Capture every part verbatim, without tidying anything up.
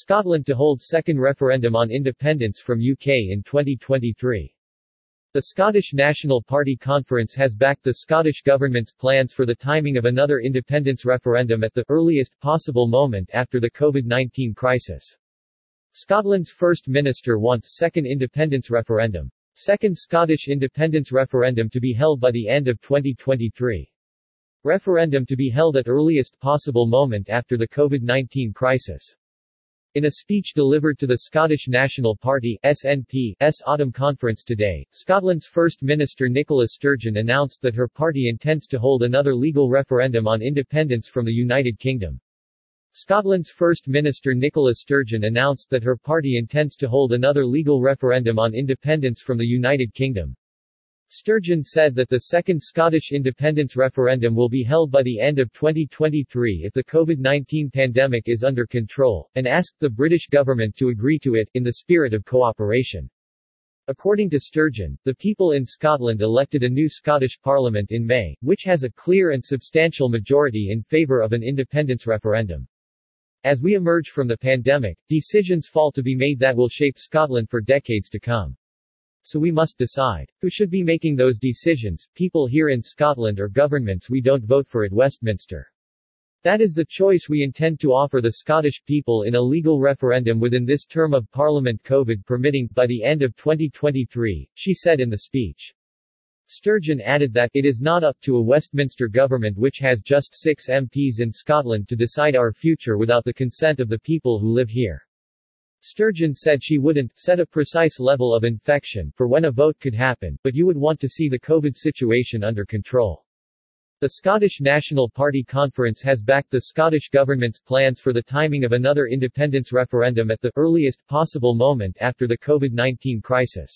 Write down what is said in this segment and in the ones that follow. Scotland to hold second referendum on independence from U K in twenty twenty-three. The Scottish National Party conference has backed the Scottish government's plans for the timing of another independence referendum at the earliest possible moment after the COVID nineteen crisis. Scotland's First Minister wants second independence referendum. Second Scottish independence referendum to be held by the end of twenty twenty-three. Referendum to be held at earliest possible moment after the COVID nineteen crisis. In a speech delivered to the Scottish National Party (S N P's) Autumn Conference today, Scotland's First Minister Nicola Sturgeon announced that her party intends to hold another legal referendum on independence from the United Kingdom. Scotland's First Minister Nicola Sturgeon announced that her party intends to hold another legal referendum on independence from the United Kingdom. Sturgeon said that the second Scottish independence referendum will be held by the end of twenty twenty-three if the COVID nineteen pandemic is under control, and asked the British government to agree to it, in the spirit of cooperation. According to Sturgeon, the people in Scotland elected a new Scottish Parliament in May, which has a clear and substantial majority in favour of an independence referendum. As we emerge from the pandemic, decisions fall to be made that will shape Scotland for decades to come. So we must decide. Who should be making those decisions, people here in Scotland or governments we don't vote for at Westminster? That is the choice we intend to offer the Scottish people in a legal referendum within this term of Parliament, COVID permitting, by the end of twenty twenty-three, she said in the speech. Sturgeon added that, it is not up to a Westminster government which has just six M Ps in Scotland to decide our future without the consent of the people who live here. Sturgeon said she wouldn't set a precise level of infection for when a vote could happen, but you would want to see the COVID situation under control. The Scottish National Party conference has backed the Scottish government's plans for the timing of another independence referendum at the earliest possible moment after the COVID nineteen crisis.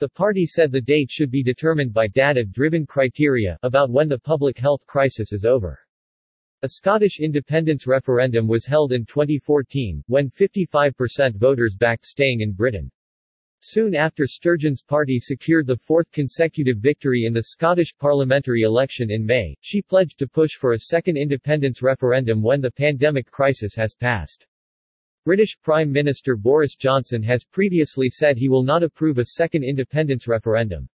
The party said the date should be determined by data-driven criteria, about when the public health crisis is over. A Scottish independence referendum was held in twenty fourteen, when fifty-five percent voters backed staying in Britain. Soon after, Sturgeon's party secured the fourth consecutive victory in the Scottish parliamentary election in May, she pledged to push for a second independence referendum when the pandemic crisis has passed. British Prime Minister Boris Johnson has previously said he will not approve a second independence referendum.